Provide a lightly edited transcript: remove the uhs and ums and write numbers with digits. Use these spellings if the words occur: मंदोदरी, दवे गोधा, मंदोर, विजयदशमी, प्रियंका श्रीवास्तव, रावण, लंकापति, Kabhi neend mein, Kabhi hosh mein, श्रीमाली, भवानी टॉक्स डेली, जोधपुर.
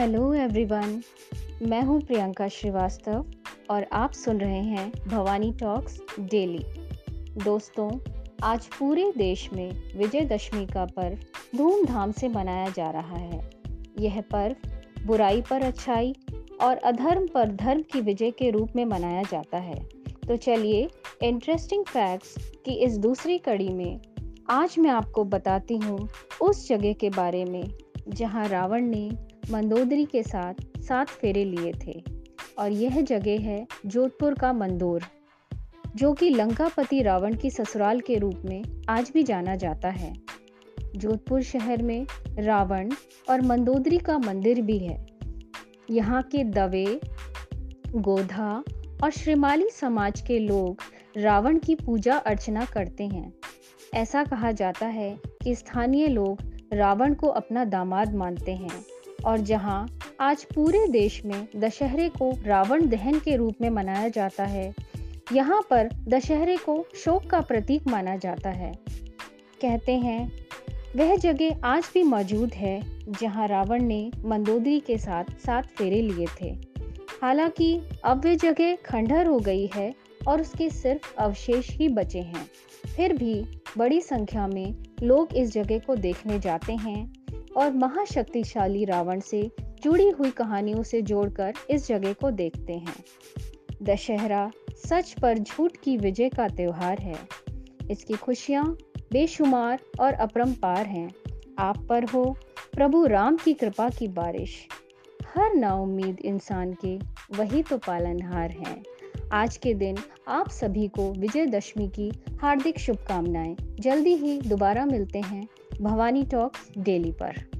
Hello everyone, मैं हूं प्रियंका श्रीवास्तव और आप सुन रहे हैं भवानी टॉक्स डेली। दोस्तों, आज पूरे देश में विजयदशमी का पर्व धूमधाम से मनाया जा रहा है। यह पर्व बुराई पर अच्छाई और अधर्म पर धर्म की विजय के रूप में मनाया जाता है। तो चलिए इंटरेस्टिंग फैक्ट्स की इस दूसरी कड़ी में आज मैं आपको बताती हूँ उस जगह के बारे में जहाँ रावण ने मंदोदरी के साथ 7 फेरे लिए थे। और यह जगह है जोधपुर का मंदोर, जो कि लंकापति रावण की ससुराल के रूप में आज भी जाना जाता है। जोधपुर शहर में रावण और मंदोदरी का मंदिर भी है। यहाँ के दवे, गोधा और श्रीमाली समाज के लोग रावण की पूजा अर्चना करते हैं। ऐसा कहा जाता है कि स्थानीय लोग रावण को अपना दामाद मानते हैं। और जहाँ आज पूरे देश में दशहरे को रावण दहन के रूप में मनाया जाता है, यहाँ पर दशहरे को शोक का प्रतीक माना जाता है। कहते हैं वह जगह आज भी मौजूद है जहाँ रावण ने मंदोदरी के साथ 7 फेरे लिए थे। हालांकि अब वह जगह खंडहर हो गई है और उसके सिर्फ अवशेष ही बचे हैं। फिर भी बड़ी संख्या में लोग इस जगह को देखने जाते हैं और महाशक्तिशाली रावण से जुड़ी हुई कहानियों से जोड़कर इस जगह को देखते हैं। दशहरा सच पर झूठ की विजय का त्यौहार है। इसकी खुशियाँ बेशुमार और अपरंपार हैं। आप पर हो प्रभु राम की कृपा की बारिश। हर नाउम्मीद इंसान के वही तो पालनहार हैं। आज के दिन आप सभी को विजयदशमी की हार्दिक शुभकामनाएं। जल्दी ही दोबारा मिलते हैं भवानी टॉक्स डेली पर।